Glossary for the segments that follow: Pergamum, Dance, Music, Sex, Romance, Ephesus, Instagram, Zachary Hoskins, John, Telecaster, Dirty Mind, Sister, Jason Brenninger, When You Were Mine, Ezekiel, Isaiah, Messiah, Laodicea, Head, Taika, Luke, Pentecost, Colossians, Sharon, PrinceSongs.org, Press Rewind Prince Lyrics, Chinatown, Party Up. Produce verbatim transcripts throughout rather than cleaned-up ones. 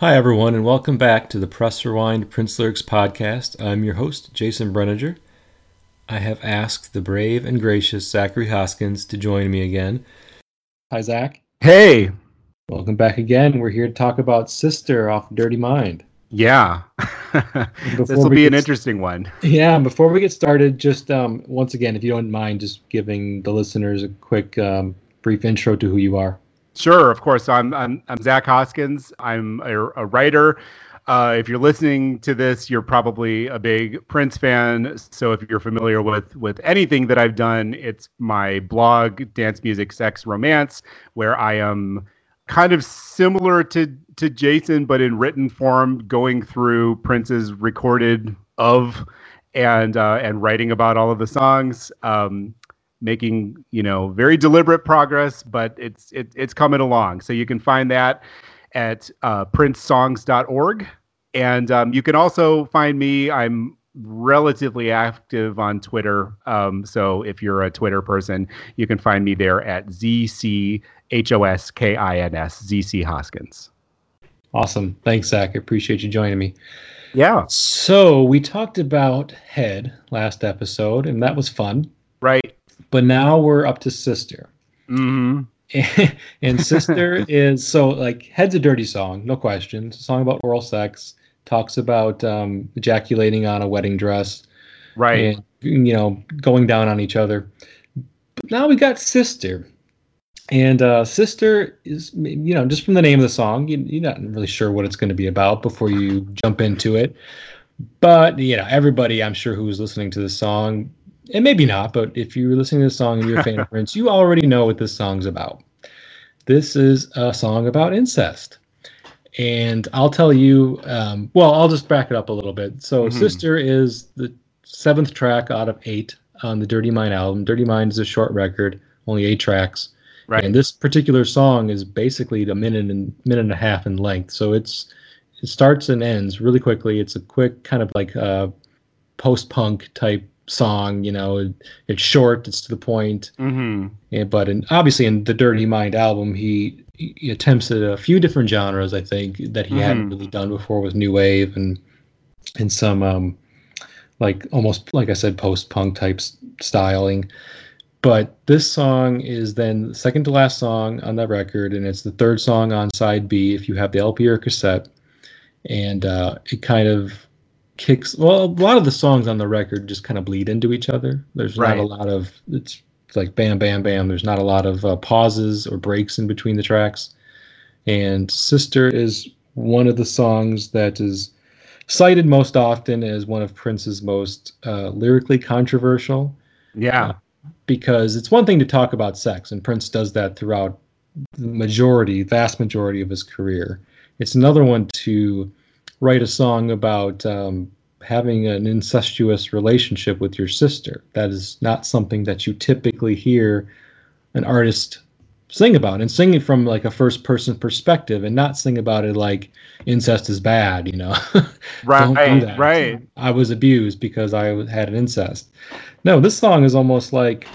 Hi, everyone, and welcome back to the Press Rewind Prince Lyrics podcast. I'm your host, Jason Brenninger. I have asked the brave and gracious Zachary Hoskins to join me again. Hi, Zach. Hey. Welcome back again. We're here to talk about Sister off Dirty Mind. Yeah. This will be an st- interesting one. Yeah. Before we get started, just um, once again, if you don't mind, just giving the listeners a quick um, brief intro to who you are. Sure, of course. I'm I'm, I'm Zach Hoskins. I'm a, a writer. Uh, if you're listening to this, you're probably a big Prince fan. So if you're familiar with with anything that I've done, it's my blog, Dance, Music, Sex, Romance, where I am kind of similar to to Jason, but in written form, going through Prince's recorded of and uh, and writing about all of the songs. Um, making, you know, very deliberate progress, but it's it, it's coming along. So you can find that at uh, Prince Songs dot org. And um, you can also find me. I'm relatively active on Twitter. Um, so if you're a Twitter person, you can find me there at Z C H O S K I N S, Z C Hoskins. Awesome. Thanks, Zach. I appreciate you joining me. Yeah. So we talked about Head last episode, and that was fun. Right. But now we're up to Sister. Mm-hmm. And, and Sister is, so like, Head's a dirty song, no question. It's a song about oral sex, talks about um, ejaculating on a wedding dress. Right. And, you know, going down on each other. But now we got Sister. And uh, Sister is, you know, just from the name of the song, you, you're not really sure what it's going to be about before you jump into it. But, you know, everybody, I'm sure, who's listening to the song, and maybe not, but if you're listening to this song and you're a fan of Prince, you already know what this song's about. This is a song about incest. And I'll tell you, um, well, I'll just back it up a little bit. So mm-hmm. Sister is the seventh track out of eight on the Dirty Mind album. Dirty Mind is a short record, only eight tracks. Right. And this particular song is basically a minute and minute and a half in length. So it's it starts and ends really quickly. It's a quick kind of like uh, post-punk type song, you know, it, it's short, it's to the point. Mm-hmm. Yeah, but in, obviously in the Dirty Mind album, he, he attempts at a few different genres, I think, that he mm-hmm. hadn't really done before, with new wave and and some um, like almost, like I said, post-punk type styling. But this song is then the second to last song on that record, and it's the third song on side B if you have the L P or cassette. And uh, it kind of kicks, well, a lot of the songs on the record just kind of bleed into each other. There's right. not a lot of, it's, it's like bam, bam, bam. There's not a lot of uh, pauses or breaks in between the tracks. And Sister is one of the songs that is cited most often as one of Prince's most uh, lyrically controversial. Yeah. Uh, because it's one thing to talk about sex, and Prince does that throughout the majority, vast majority of his career. It's another one to write a song about um, having an incestuous relationship with your sister. That is not something that you typically hear an artist sing about, and sing it from like a first person perspective, and not sing about it like incest is bad, you know. Right, Don't do that. Right. I was abused because I had an incest. No, this song is almost like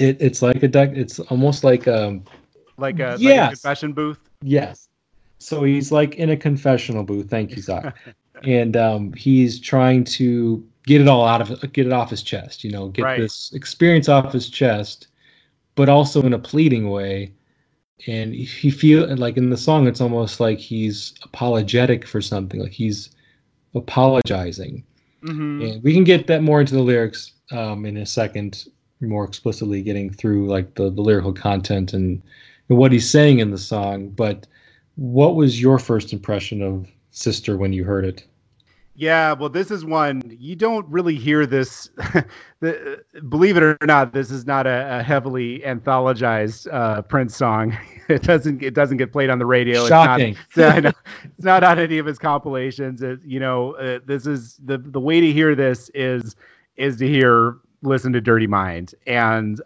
it, it's like a de- it's almost like um like a, yes. like a confession booth. Yes. So he's like in a confessional booth. Thank you, Zach. And um, he's trying to get it all out of, get it off his chest, you know, get right. this experience off his chest, but also in a pleading way. And he feel like in the song, it's almost like he's apologetic for something, like he's apologizing. Mm-hmm. And we can get that more into the lyrics um, in a second, more explicitly getting through like the, the lyrical content and, and what he's saying in the song. But what was your first impression of Sister when you heard it? Yeah, well, this is one you don't really hear this. the, believe it or not, this is not a, a heavily anthologized uh, Prince song. It doesn't it doesn't get played on the radio. Shocking. It's not, it's not on any of his compilations. It, you know, uh, this is the the way to hear this is is to hear listen to Dirty Mind, and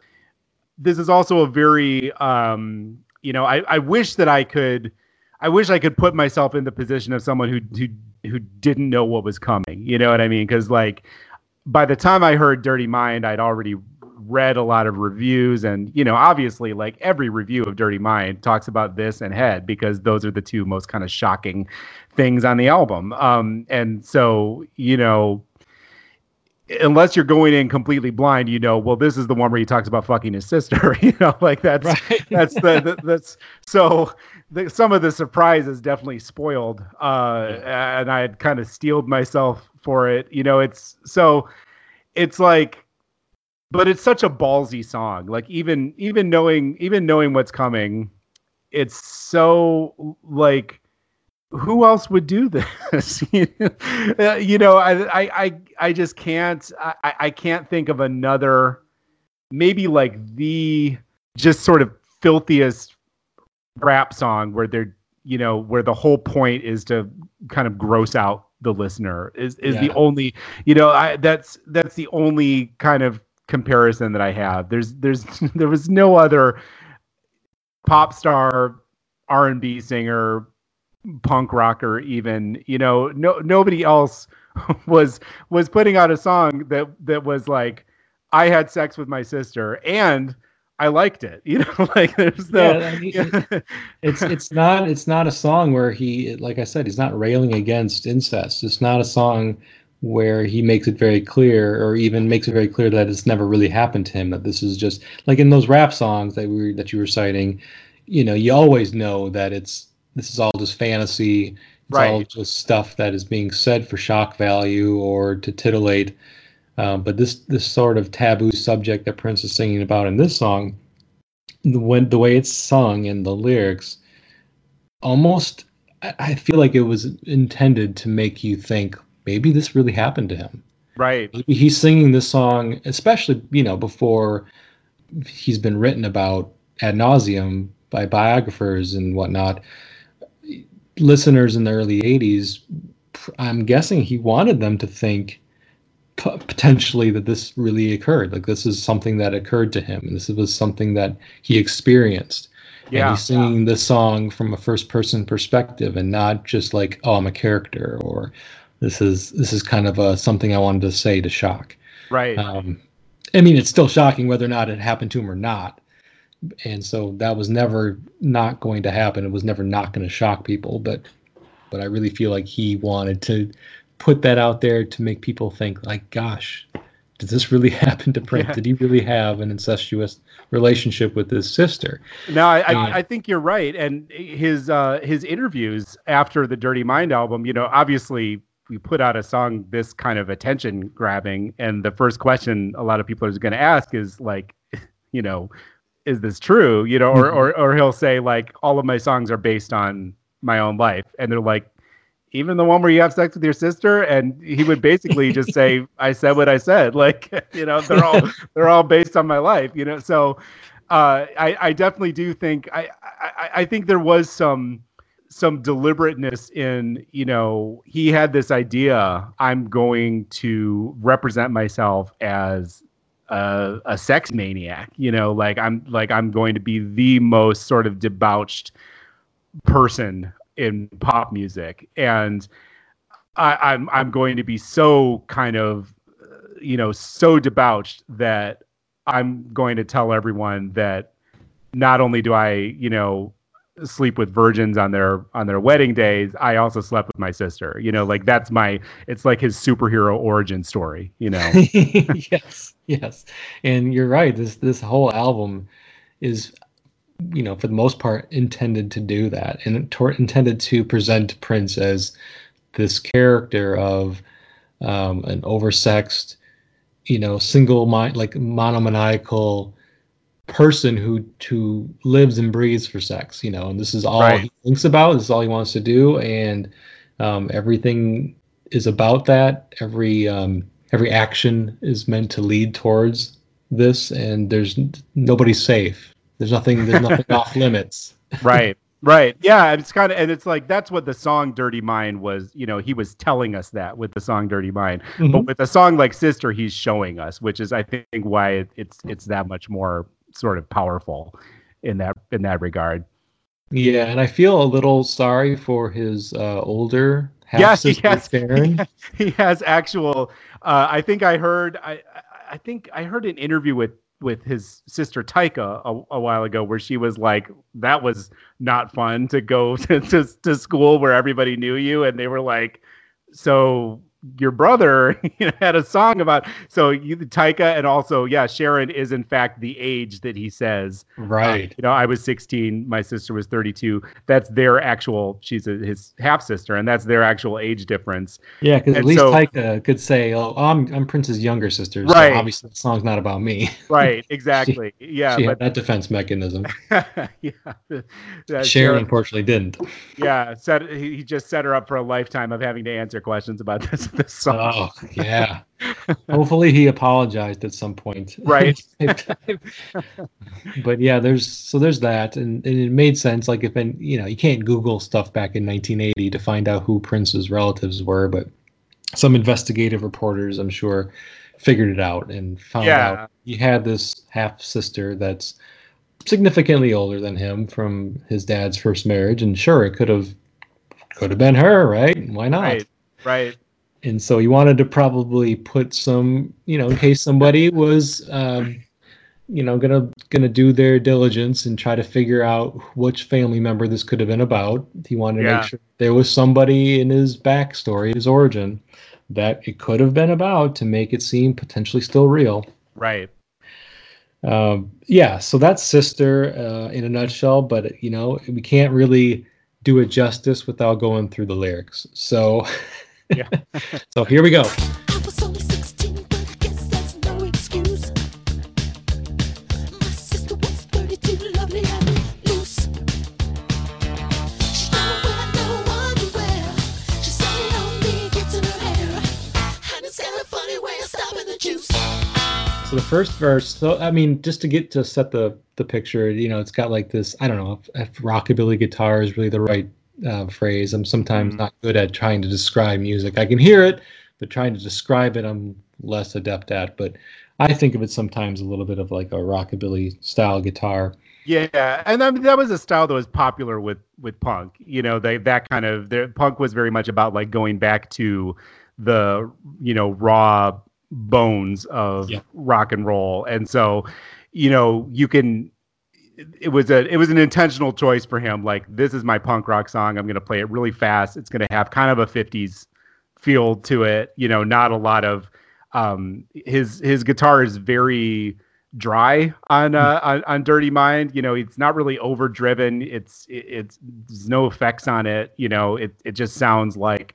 this is also a very um, you know I, I wish that I could. I wish I could put myself in the position of someone who who who didn't know what was coming. You know what I mean? Because like by the time I heard Dirty Mind, I'd already read a lot of reviews, and, you know, obviously like every review of Dirty Mind talks about this and Head, because those are the two most kind of shocking things on the album. Um, and so, you know, unless you're going in completely blind, you know, well, this is the one where he talks about fucking his sister, you know, like that's, right. that's the, the, that's so the, some of the surprise is definitely spoiled. Uh, yeah. And I had kind of steeled myself for it, you know, it's so it's like, but it's such a ballsy song. Like even, even knowing, even knowing what's coming, it's so like, who else would do this? You know, I, I, I just can't, I, I can't think of another, maybe like the just sort of filthiest rap song where they're, you know, where the whole point is to kind of gross out the listener is, is yeah. the only, you know, I, that's, that's the only kind of comparison that I have. There's, there's, there was no other pop star, R and B singer, punk rocker, even, you know, no nobody else was was putting out a song that that was like, I had sex with my sister and I liked it, you know, like there's no yeah, I mean, yeah. it's it's not it's not a song where he, like I said, he's not railing against incest. It's not a song where he makes it very clear, or even makes it very clear that it's never really happened to him, that this is just like in those rap songs that we that you were citing, you know, you always know that it's this is all just fantasy. It's right. all just stuff that is being said for shock value or to titillate. Um, but this this sort of taboo subject that Prince is singing about in this song, the, when, the way it's sung in the lyrics, almost I, I feel like it was intended to make you think maybe this really happened to him. Right. He's singing this song, especially, you know, before he's been written about ad nauseum by biographers and whatnot. Listeners in the early eighties, I'm guessing he wanted them to think p- potentially that this really occurred. Like this is something that occurred to him, and this was something that he experienced. Yeah, and he's singing yeah. this song from a first-person perspective, and not just like, "Oh, I'm a character," or "This is this is kind of a something I wanted to say to shock." Right. Um, I mean, it's still shocking whether or not it happened to him or not. And so that was never not going to happen. It was never not going to shock people. But but I really feel like he wanted to put that out there to make people think, like, gosh, did this really happen to Prince? Yeah. Did he really have an incestuous relationship with his sister? No, I, uh, I, I think you're right. And his uh, his interviews after the Dirty Mind album, you know, obviously we put out a song this kind of attention grabbing. And the first question a lot of people are going to ask is like, you know, is this true? You know, or, or, or he'll say like, all of my songs are based on my own life. And they're like, even the one where you have sex with your sister. And he would basically just say, I said what I said. Like, you know, they're all, they're all based on my life, you know? So uh, I, I definitely do think, I, I, I think there was some, some deliberateness in, you know, he had this idea, I'm going to represent myself as Uh, a sex maniac, you know, like I'm like I'm going to be the most sort of debauched person in pop music, and I, I'm I'm going to be so kind of, you know, so debauched that I'm going to tell everyone that not only do I, you know, sleep with virgins on their on their wedding days, I also slept with my sister. You know, like that's my, it's like his superhero origin story, you know. Yes, yes. And you're right. This this whole album is, you know, for the most part intended to do that, and t- intended to present Prince as this character of um, an oversexed, you know, single mind, like monomaniacal person who who lives and breathes for sex, you know, and this is all right. he thinks about, this is all he wants to do, and um everything is about that. Every um every action is meant to lead towards this, and there's nobody's safe, there's nothing there's nothing off limits. Right. Right. Yeah. And it's kind of, and it's like, that's what the song Dirty Mind was, you know, he was telling us that with the song Dirty Mind, mm-hmm. but with a song like Sister, he's showing us, which is, I think, why it, it's, it's that much more sort of powerful in that, in that regard. Yeah. And I feel a little sorry for his uh, older half-sister, yes, Sharon. Yes, he has actual, uh, I think I heard, I, I think I heard an interview with with his sister Taika a, a while ago, where she was like, that was not fun to go to, to, to school where everybody knew you. And they were like, so your brother had a song about, so you, Taika, and also, yeah, Sharon is in fact the age that he says, right. Uh, you know, I was sixteen, my sister was thirty-two. That's their actual, she's a, his half sister, and that's their actual age difference. Yeah. Cause and at least so, Taika could say, oh, I'm, I'm Prince's younger sister. Right. So obviously the song's not about me. Right. Exactly. she, yeah. She but, had that defense mechanism. yeah. That, Sharon, unfortunately, didn't. Yeah. Set, he just set her up for a lifetime of having to answer questions about this. This song. Oh yeah. Hopefully he apologized at some point. Right. But yeah, there's so there's that, and, and it made sense. Like if in, you know, you can't Google stuff back in nineteen eighty to find out who Prince's relatives were, but some investigative reporters, I'm sure, figured it out and found yeah. out he had this half sister that's significantly older than him from his dad's first marriage. And sure, it could have could have been her, right? Why not? Right. Right. And so he wanted to probably put some, you know, in case somebody was, um, you know, gonna gonna do their diligence and try to figure out which family member this could have been about. He wanted to yeah. make sure there was somebody in his backstory, his origin, that it could have been about to make it seem potentially still real. Right. Um, yeah. So that's Sister uh, in a nutshell. But you know, we can't really do it justice without going through the lyrics. So. Yeah. So here we go. I was only sixteen, but guess that's no excuse. My sister was thirty-two, lovely and loose. She don't wear no underwear. She said on me, gets in her hair. And it's kind of funny way of stopping the juice. So the first verse, so I mean, just to get to set the, the picture, you know, it's got like this, I don't know if, if rockabilly guitar is really the right Uh, phrase. I'm sometimes mm-hmm. not good at trying to describe music. I can hear it, but trying to describe it I'm less adept at. But I think of it sometimes a little bit of like a rockabilly style guitar. Yeah, and I mean, that was a style that was popular with with punk. You know, they that kind of their punk was very much about like going back to the, you know, raw bones of yeah. rock and roll. And so, you know, you can. It was a it was an intentional choice for him. Like, this is my punk rock song. I'm going to play it really fast. It's going to have kind of a fifties feel to it. You know, not a lot of um, his his guitar is very dry on, uh, on on Dirty Mind. You know, it's not really overdriven. It's it, it's there's no effects on it. You know, it it just sounds like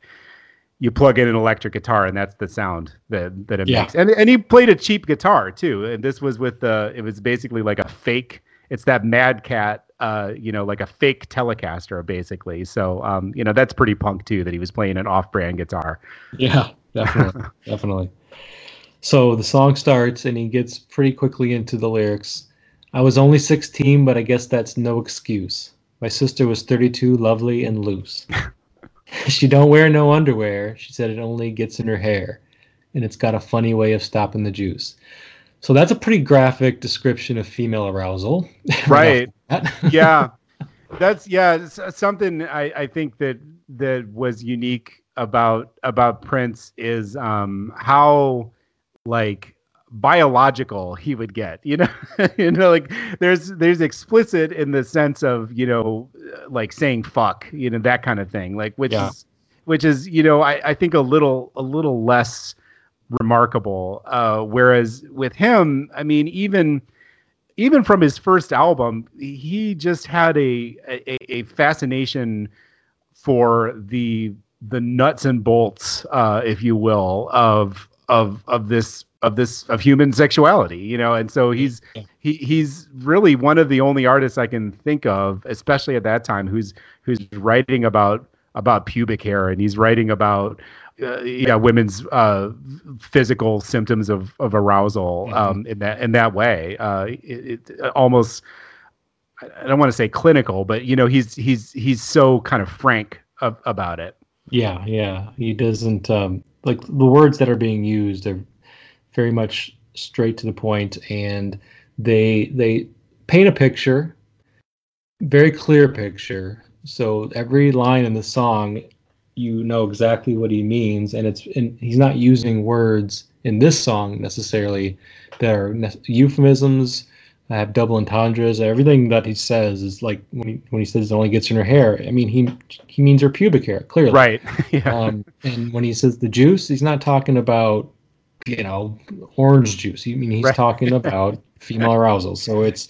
you plug in an electric guitar and that's the sound that that it yeah. makes. And and he played a cheap guitar too. And this was with the it was basically like a fake. It's that Mad Cat, uh, you know, like a fake Telecaster, basically. So, um, you know, that's pretty punk, too, that he was playing an off-brand guitar. Yeah, definitely. definitely. So the song starts, and he gets pretty quickly into the lyrics. I was only sixteen, but I guess that's no excuse. My sister was thirty-two, lovely and loose. She don't wear no underwear. She said it only gets in her hair, and it's got a funny way of stopping the juice. So that's a pretty graphic description of female arousal. Right. That. yeah. That's yeah. Something I, I think that that was unique about about Prince is um, how like biological he would get, you know, you know, like there's there's explicit in the sense of, you know, like saying fuck, you know, that kind of thing, like which yeah. is which is, you know, I, I think a little a little less remarkable. Uh, whereas with him, I mean, even even from his first album, he just had a, a, a fascination for the the nuts and bolts, uh, if you will, of of of this of this of human sexuality, you know. And so he's he he's really one of the only artists I can think of, especially at that time, who's who's writing about about pubic hair, and he's writing about Uh, yeah, women's uh, physical symptoms of, of arousal um, in that in that way. Uh, it, it almost, I don't want to say clinical, but you know, he's he's he's so kind of frank of, about it. Yeah, yeah, he doesn't um, like the words that are being used are very much straight to the point, and they they paint a picture, very clear picture. So every line in the song, you know exactly what he means, and it's and he's not using words in this song necessarily. There are ne- euphemisms, I have double entendres. Everything that he says is like when he when he says it only gets in her hair. I mean, he he means her pubic hair, clearly. Right. Yeah. Um, and when he says the juice, he's not talking about, you know, orange juice. I mean, he's right. talking about female arousal. So it's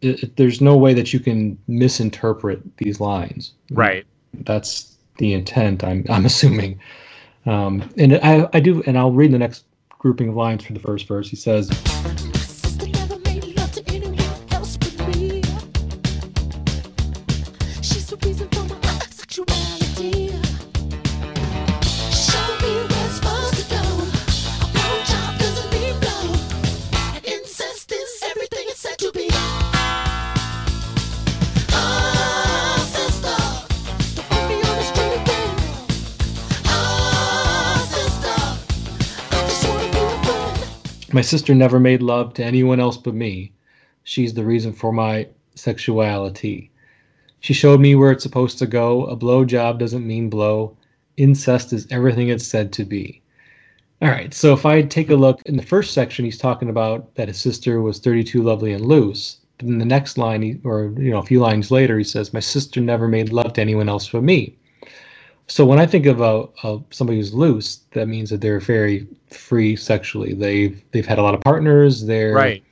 it, it, there's no way that you can misinterpret these lines. Right. That's the intent. I'm I'm assuming. Um, and I I do, and I'll read the next grouping of lines for the first verse. He says. My sister never made love to anyone else but me. She's the reason for my sexuality. She showed me where it's supposed to go. A blowjob doesn't mean blow. Incest is everything it's said to be. All right, so if I take a look in the first section, he's talking about that his sister was thirty-two, lovely and loose. But in the next line, he, or you know, a few lines later, he says, my sister never made love to anyone else but me. So when I think of a, a, somebody who's loose, that means that they're very free sexually. They've they've had a lot of partners. They're right.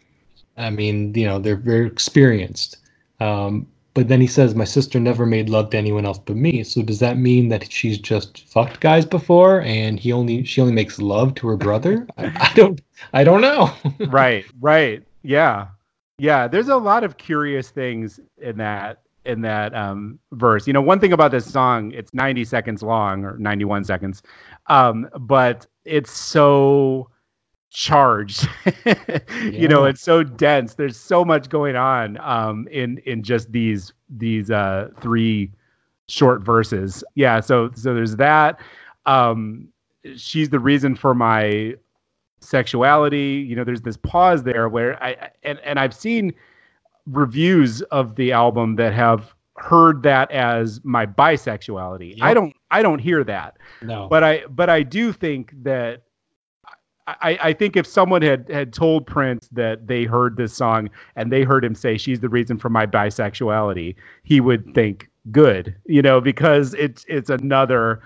I mean, you know, they're very experienced. Um, but then he says, my sister never made love to anyone else but me. So does that mean that she's just fucked guys before, and he only she only makes love to her brother? I, I don't I don't know. Right, right, yeah, yeah. There's a lot of curious things in that. in that um, verse. You know, one thing about this song, it's ninety seconds long or ninety-one seconds, um, but it's so charged, yeah. You know, it's so dense. There's so much going on um, in, in just these, these uh, three short verses. Yeah. So, so there's that. Um, she's the reason for my sexuality. You know, there's this pause there where I, and, and I've seen reviews of the album that have heard that as my bisexuality. Yep. I don't, I don't hear that. No. But I, but I do think that I, I think if someone had, had told Prince that they heard this song and they heard him say, she's the reason for my bisexuality, he would think good, you know, because it's, it's another,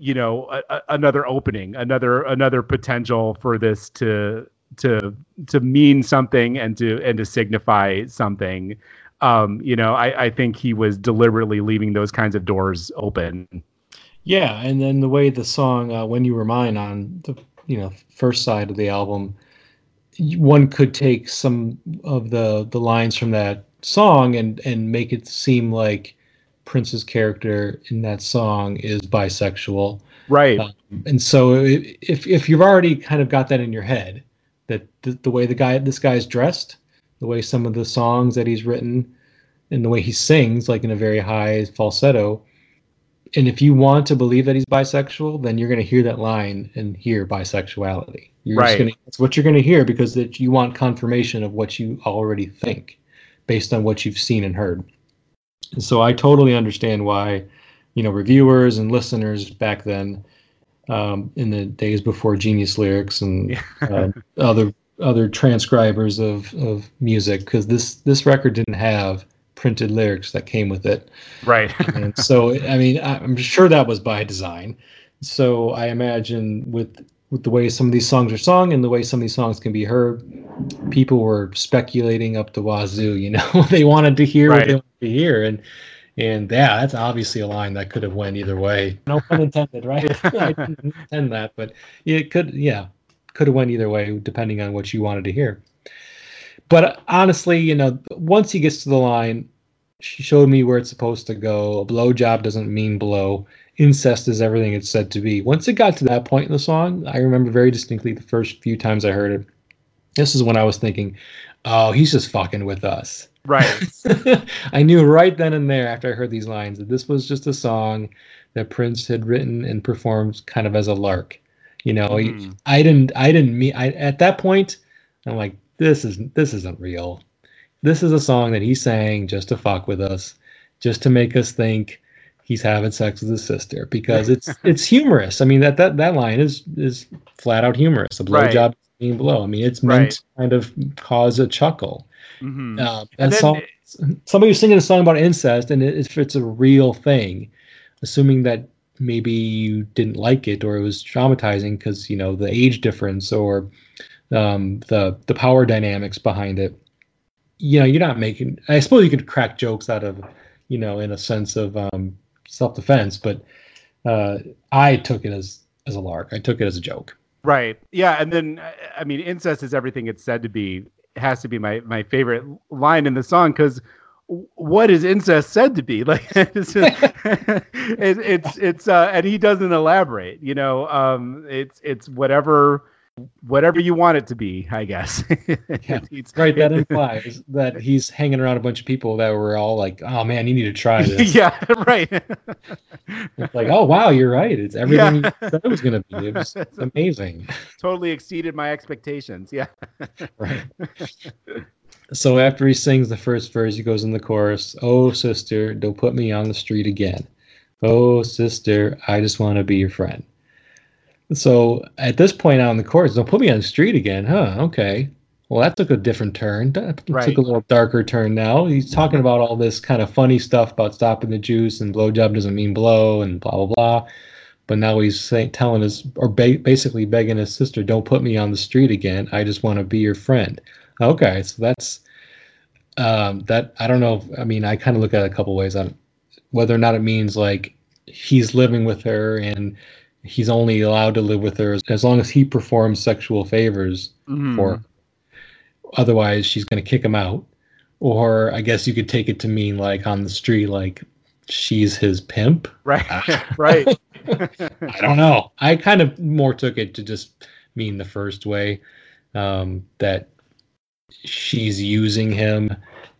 you know, a, a, another opening, another, another potential for this to, to to mean something and to and to signify something. Um, you know, I, I think he was deliberately leaving those kinds of doors open. Yeah, and then the way the song uh, When You Were Mine on the you know first side of the album, one could take some of the, the lines from that song and, and make it seem like Prince's character in that song is bisexual. Right. Um, and so it, if if you've already kind of got that in your head, that the, the way the guy, this guy's dressed, the way some of the songs that he's written, and the way he sings, like in a very high falsetto. And if you want to believe that he's bisexual, then you're going to hear that line and hear bisexuality. You're right. Just gonna, that's what you're going to hear because that you want confirmation of what you already think based on what you've seen and heard. And so I totally understand why, you know, reviewers and listeners back then, Um, in the days before Genius Lyrics and uh, other other transcribers of, of music, because this, this record didn't have printed lyrics that came with it. Right. And so, I mean, I'm sure that was by design. So I imagine with, with the way some of these songs are sung and the way some of these songs can be heard, people were speculating up the wazoo, you know. They wanted to hear right. what they wanted to hear. And And yeah, that's obviously a line that could have went either way. No pun intended, right? I didn't intend that, but it could, yeah, could have went either way depending on what you wanted to hear. But honestly, you know, once he gets to the line, she showed me where it's supposed to go. A blowjob doesn't mean blow. Incest is everything it's said to be. Once it got to that point in the song, I remember very distinctly the first few times I heard it. This is when I was thinking, oh, he's just fucking with us. Right. I knew right then and there after I heard these lines that this was just a song that Prince had written and performed kind of as a lark. You know, mm. he, I didn't I didn't mean I at that point I'm like, this isn't this isn't real. This is a song that he sang just to fuck with us, just to make us think he's having sex with his sister, because it's it's humorous. I mean, that that that line is is flat out humorous. A blowjob being blow. I mean, it's meant right. to kind of cause a chuckle. Mm-hmm. Uh, and then, so, somebody was singing a song about incest, and it, if it's a real thing, assuming that maybe you didn't like it or it was traumatizing because, you know, the age difference or um, the the power dynamics behind it. You know, you're not making. I suppose you could crack jokes out of, you know, in a sense of um, self-defense, but uh, I took it as as a lark. I took it as a joke. Right. Yeah. And then, I mean, incest is everything it's said to be. It has to be my my favorite line in the song, because what is incest said to be? Like, it's just, it, it's it's uh, and he doesn't elaborate. You know, um, it's it's whatever. Whatever you want it to be, I guess. Yeah, right. That implies that he's hanging around a bunch of people that were all like, "Oh man, you need to try this." Yeah, right. It's like, "Oh wow, you're right. It's everything yeah. you said it was going to be. It was, it's amazing. Totally exceeded my expectations." Yeah. Right. So after he sings the first verse, he goes in the chorus. "Oh sister, don't put me on the street again. Oh sister, I just want to be your friend." So at this point out in the chorus, they'll put me on the street again. Huh, okay. Well, that took a different turn. That took right. a little darker turn now. He's talking about all this kind of funny stuff about stopping the juice and blowjob doesn't mean blow and blah, blah, blah. But now he's saying, telling his, or ba- basically begging his sister, don't put me on the street again. I just want to be your friend. Okay, so that's, um, that, I don't know. If, I mean, I kind of look at it a couple ways on whether or not it means like he's living with her and he's only allowed to live with her as long as he performs sexual favors mm-hmm. for her. Otherwise, she's going to kick him out. Or I guess you could take it to mean like on the street, like she's his pimp. Right. Right. I don't know. I kind of more took it to just mean the first way, um, that she's using him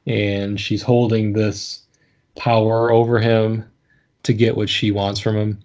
and she's holding this power over him to get what she wants from him.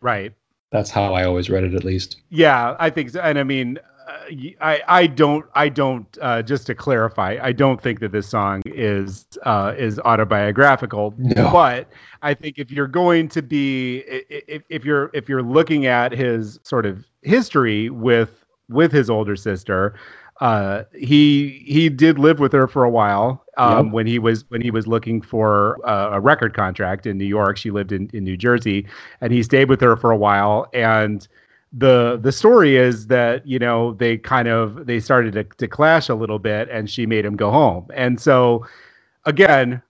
Right. That's how I always read it, at least. Yeah, I think so. And I mean, uh, I I don't I don't uh, just to clarify, I don't think that this song is uh, is autobiographical. No. But I think if you're going to be if, if you're if you're looking at his sort of history with with his older sister, uh, he he did live with her for a while um, yep. when he was when he was looking for uh, a record contract in New York. She lived in, in New Jersey, and he stayed with her for a while. And the the story is that, you know, they kind of they started to, to clash a little bit, and she made him go home. And so, again,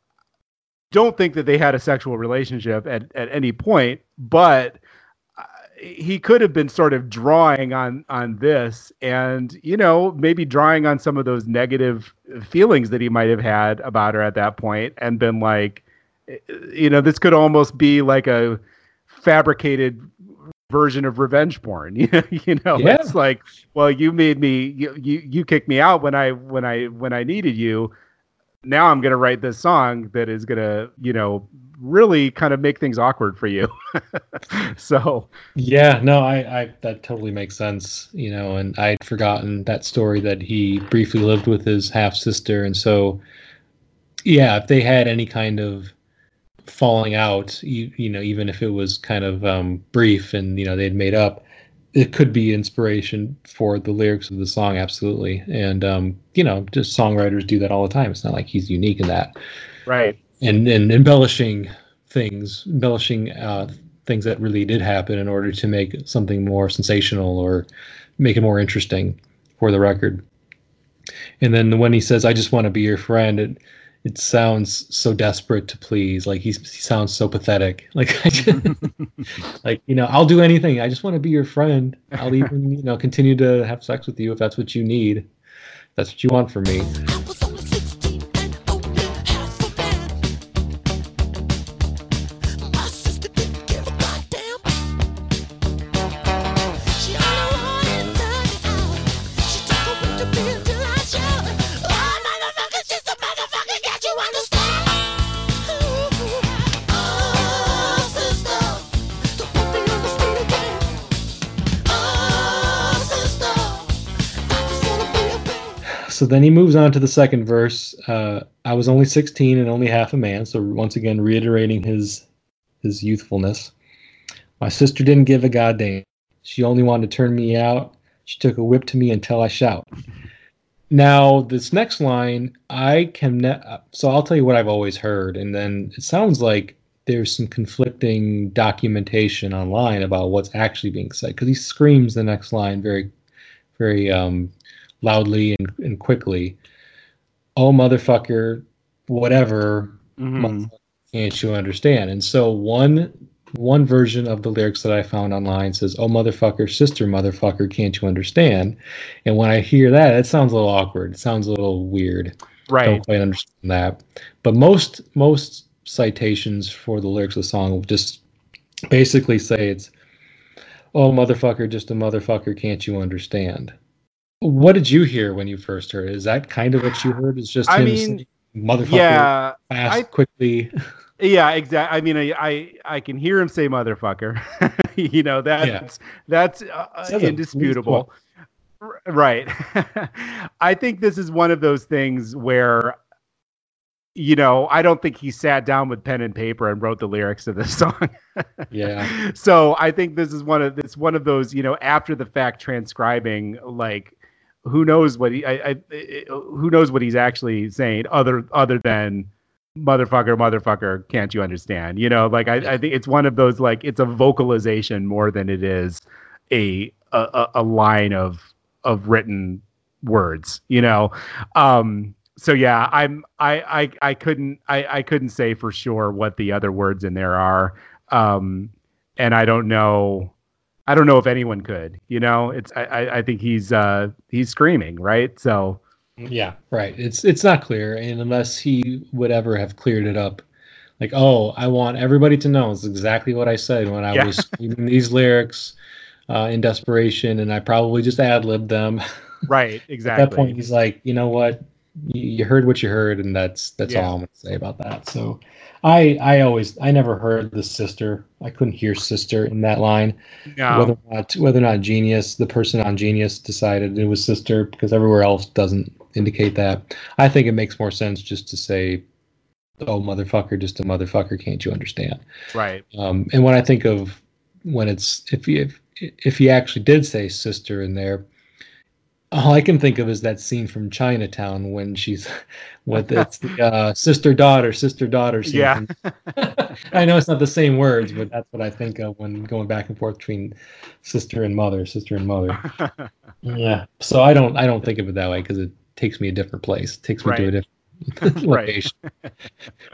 don't think that they had a sexual relationship at at any point, but he could have been sort of drawing on, on this and, you know, maybe drawing on some of those negative feelings that he might have had about her at that point and been like, you know, this could almost be like a fabricated version of revenge porn. You know, yeah. It's like, well, you made me, you, you, you kicked me out when I, when I, when I needed you. Now I'm going to write this song that is going to, you know, really kind of make things awkward for you. So yeah, no, I, I that totally makes sense, you know. And I'd forgotten that story that he briefly lived with his half sister, and so yeah, if they had any kind of falling out, you, you know, even if it was kind of um, brief and, you know, they'd made up, it could be inspiration for the lyrics of the song, absolutely. And um, you know, just songwriters do that all the time. It's not like he's unique in that, right? And and embellishing things, embellishing uh, things that really did happen in order to make something more sensational or make it more interesting for the record. And then when he says, I just want to be your friend, it it sounds so desperate to please. Like he's, he sounds so pathetic. Like, I just, like, you know, I'll do anything. I just want to be your friend. I'll even, you know, continue to have sex with you if that's what you need. That's what you want from me. So then he moves on to the second verse. Uh, I was only sixteen and only half a man. So once again, reiterating his his youthfulness. My sister didn't give a goddamn. She only wanted to turn me out. She took a whip to me until I shout. Now, this next line, I can... Ne- so I'll tell you what I've always heard, and then it sounds like there's some conflicting documentation online about what's actually being said, because he screams the next line very, very um, loudly and, and quickly. Oh, motherfucker, whatever, mm-hmm. Can't you understand? And so one... One version of the lyrics that I found online says, oh, motherfucker, sister, motherfucker, can't you understand? And when I hear that, that sounds a little awkward. It sounds a little weird. Right. Don't quite understand that. But most most citations for the lyrics of the song will just basically say it's, oh, motherfucker, just a motherfucker, can't you understand? What did you hear when you first heard it? Is that kind of what you heard? It's just I him mean, saying motherfucker yeah, fast, I... quickly. Yeah, exactly. I mean, I, I I can hear him say "motherfucker." You know, that's yeah. that's uh, indisputable, right? I think this is one of those things where, you know, I don't think he sat down with pen and paper and wrote the lyrics to this song. Yeah. So I think this is one of it's one of those, you know, after the fact transcribing, like who knows what he I, I who knows what he's actually saying other other than. Motherfucker, motherfucker, can't you understand? You know, like I, I think it's one of those, like it's a vocalization more than it is a a, a line of of written words. You know, um, so yeah, I'm I I, I couldn't I, I couldn't say for sure what the other words in there are, um, and I don't know I don't know if anyone could. You know, it's I I think he's uh, he's screaming, right? So. Yeah, right. It's it's not clear, and unless he would ever have cleared it up, like, oh, I want everybody to know it's exactly what I said when I yeah. was reading these lyrics uh, in desperation, and I probably just ad-libbed them. Right, exactly. At that point, he's like, you know what, you, you heard what you heard, and that's that's yeah. all I'm going to say about that. So, I I always I never heard the sister. I couldn't hear sister in that line. No. Whether or not whether or not Genius, the person on Genius, decided it was sister, because everywhere else doesn't indicate that. I think it makes more sense just to say, oh, motherfucker, just a motherfucker, can't you understand? Right. Um, and when I think of when it's, if he, if, if he actually did say sister in there, all I can think of is that scene from Chinatown when she's with it's the uh, sister daughter, sister daughter scene. Yeah. I know it's not the same words, but that's what I think of when going back and forth between sister and mother, sister and mother. Yeah. So I don't, I don't think of it that way, because it takes me a different place, takes me right. to a different location.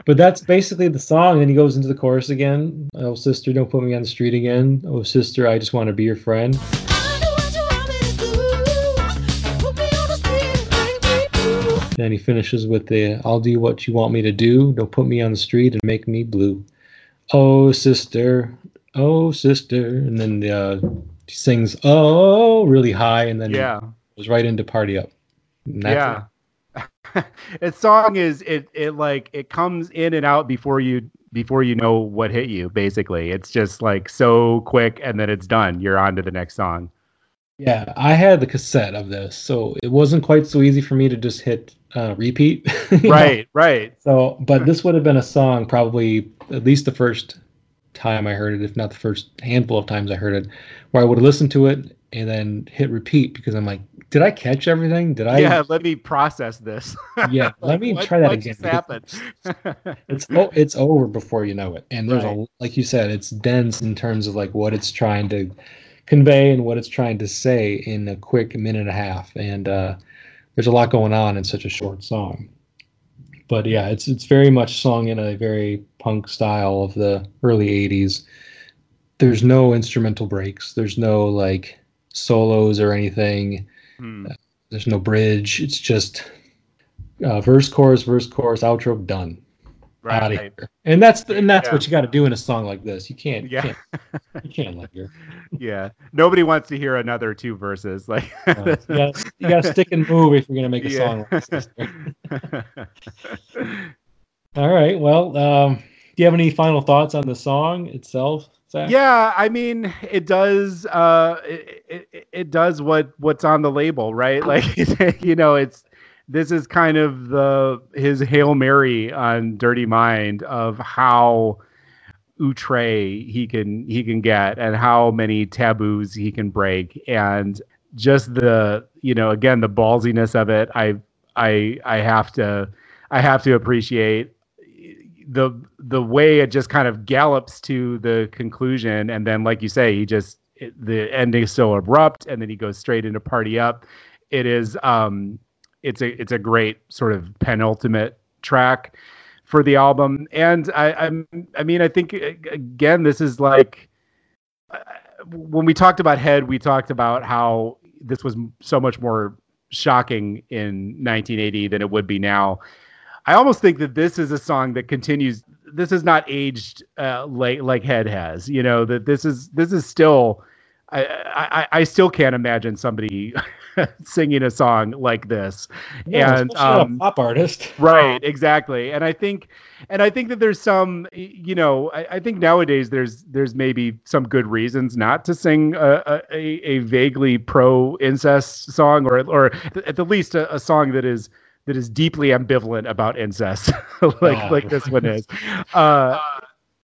But that's basically the song. And he goes into the chorus again. Oh, sister, don't put me on the street again. Oh, sister, I just want to be your friend. Then he finishes with the, I'll do what you want me to do. Don't put me on the street and make me blue. Oh, sister. Oh, sister. And then the, uh, he sings, oh, really high. And then yeah. it goes right into Party Up. Yeah. Its song is it it like it comes in and out before you before you know what hit you, basically. It's just like so quick, and then it's done. You're on to the next song. Yeah, I had the cassette of this, so it wasn't quite so easy for me to just hit uh, repeat. Right, know? Right. So, but this would have been a song probably at least the first time I heard it, if not the first handful of times I heard it, where I would have listened to it and then hit repeat, because I'm like, did I catch everything? Did I? Yeah, let me process this. Yeah, let me what, try that what again. Just happened? It's oh, it's over before you know it, and there's right. a like you said, it's dense in terms of like what it's trying to convey and what it's trying to say in a quick minute and a half, and uh, there's a lot going on in such a short song. But yeah, it's it's very much sung in a very punk style of the early eighties. There's no instrumental breaks. There's no like solos or anything. Hmm. There's no bridge. It's just uh, verse, chorus, verse, chorus, outro, done. Right. Out of here. And that's and that's yeah. what you got to do in a song like this. You can't. Yeah. You can't, you can't let her. Yeah. Nobody wants to hear another two verses. Like uh, you got to stick and move if you're gonna make a yeah. song like this. All right. Well, um, do you have any final thoughts on the song itself? Yeah, I mean, it does. Uh, it, it it does what what's on the label, right? Like, you know, it's this is kind of the his Hail Mary on Dirty Mind of how outré he can he can get and how many taboos he can break, and just the, you know, again, the ballsiness of it. I I I have to I have to appreciate the the way it just kind of gallops to the conclusion, and then, like you say, he just it, the ending is so abrupt, and then he goes straight into Party Up. It is um it's a it's a great sort of penultimate track for the album, and I I'm, I mean I think again this is like uh, when we talked about Head, we talked about how this was so much more shocking in nineteen eighty than it would be now. I almost think that this is a song that continues. This is not aged uh, late, like Head has, you know, that this is, this is still, I, I, I still can't imagine somebody singing a song like this. Yeah, and um, a pop artist. Right. Exactly. And I think, and I think that there's some, you know, I, I think nowadays there's, there's maybe some good reasons not to sing a, a, a vaguely pro incest song, or, or at the least a, a song that is, that is deeply ambivalent about incest, like yeah. like this one is. Uh,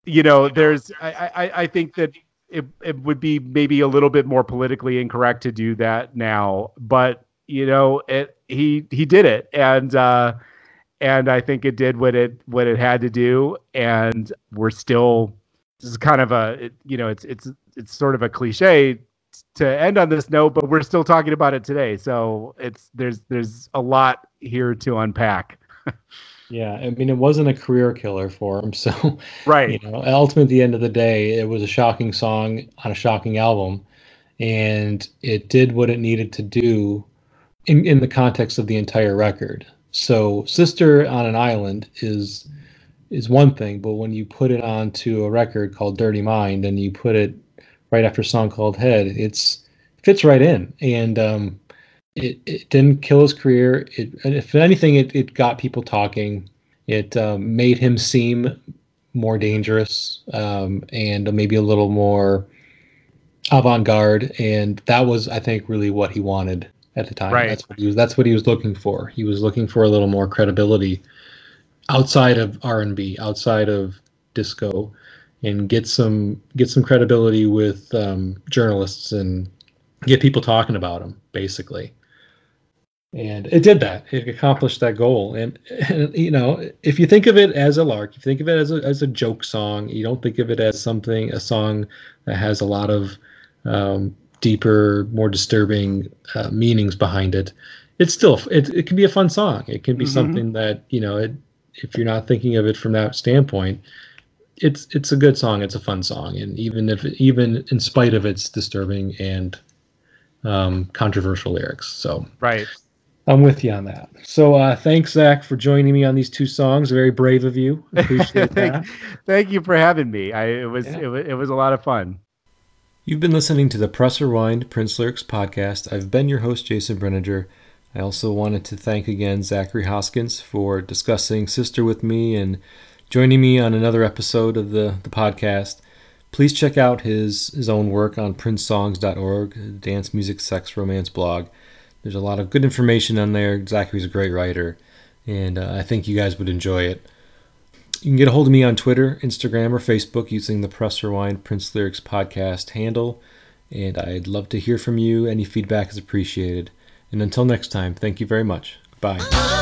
you know, there's. I, I, I think that it it would be maybe a little bit more politically incorrect to do that now, but you know, it he he did it, and uh, and I think it did what it what it had to do, and we're still. This is kind of a it, you know, it's it's it's sort of a cliche to end on this note, but we're still talking about it today, so it's there's there's a lot here to unpack. Yeah, I mean, it wasn't a career killer for him, so right. You know, ultimately, at the end of the day, it was a shocking song on a shocking album, and it did what it needed to do in in the context of the entire record. So, "Sister on an Island" is is one thing, but when you put it onto a record called "Dirty Mind" and you put it right after a song called Head, it's fits right in. And um, it, it didn't kill his career. It, if anything, it, it got people talking. It um, made him seem more dangerous um, and maybe a little more avant-garde. And that was, I think, really what he wanted at the time. Right. That's what he was, that's what he was looking for. He was looking for a little more credibility outside of R and B, outside of disco, and get some get some credibility with um, journalists and get people talking about him, basically. And it did that. It accomplished that goal. And, and you know, if you think of it as a lark, if you think of it as a, as a joke song, you don't think of it as something, a song that has a lot of um, deeper, more disturbing uh, meanings behind it. It's still, it, it can be a fun song. It can be mm-hmm. something that, you know, it, if you're not thinking of it from that standpoint, It's it's a good song. It's a fun song, and even if even in spite of its disturbing and um, controversial lyrics, so right, I'm with you on that. So uh, thanks, Zach, for joining me on these two songs. Very brave of you. Appreciate thank, that. Thank you for having me. I it was, yeah. it was it was a lot of fun. You've been listening to the Press Rewind Prince Lyrics podcast. I've been your host, Jason Brenninger. I also wanted to thank again Zachary Hoskins for discussing Sister with me and joining me on another episode of the, the podcast. Please check out his, his own work on Prince Songs dot org, Dance, Music, Sex, Romance blog. There's a lot of good information on there. Zachary's a great writer, and uh, I think you guys would enjoy it. You can get a hold of me on Twitter, Instagram, or Facebook using the Press Rewind Prince Lyrics podcast handle, and I'd love to hear from you. Any feedback is appreciated. And until next time, thank you very much. Goodbye.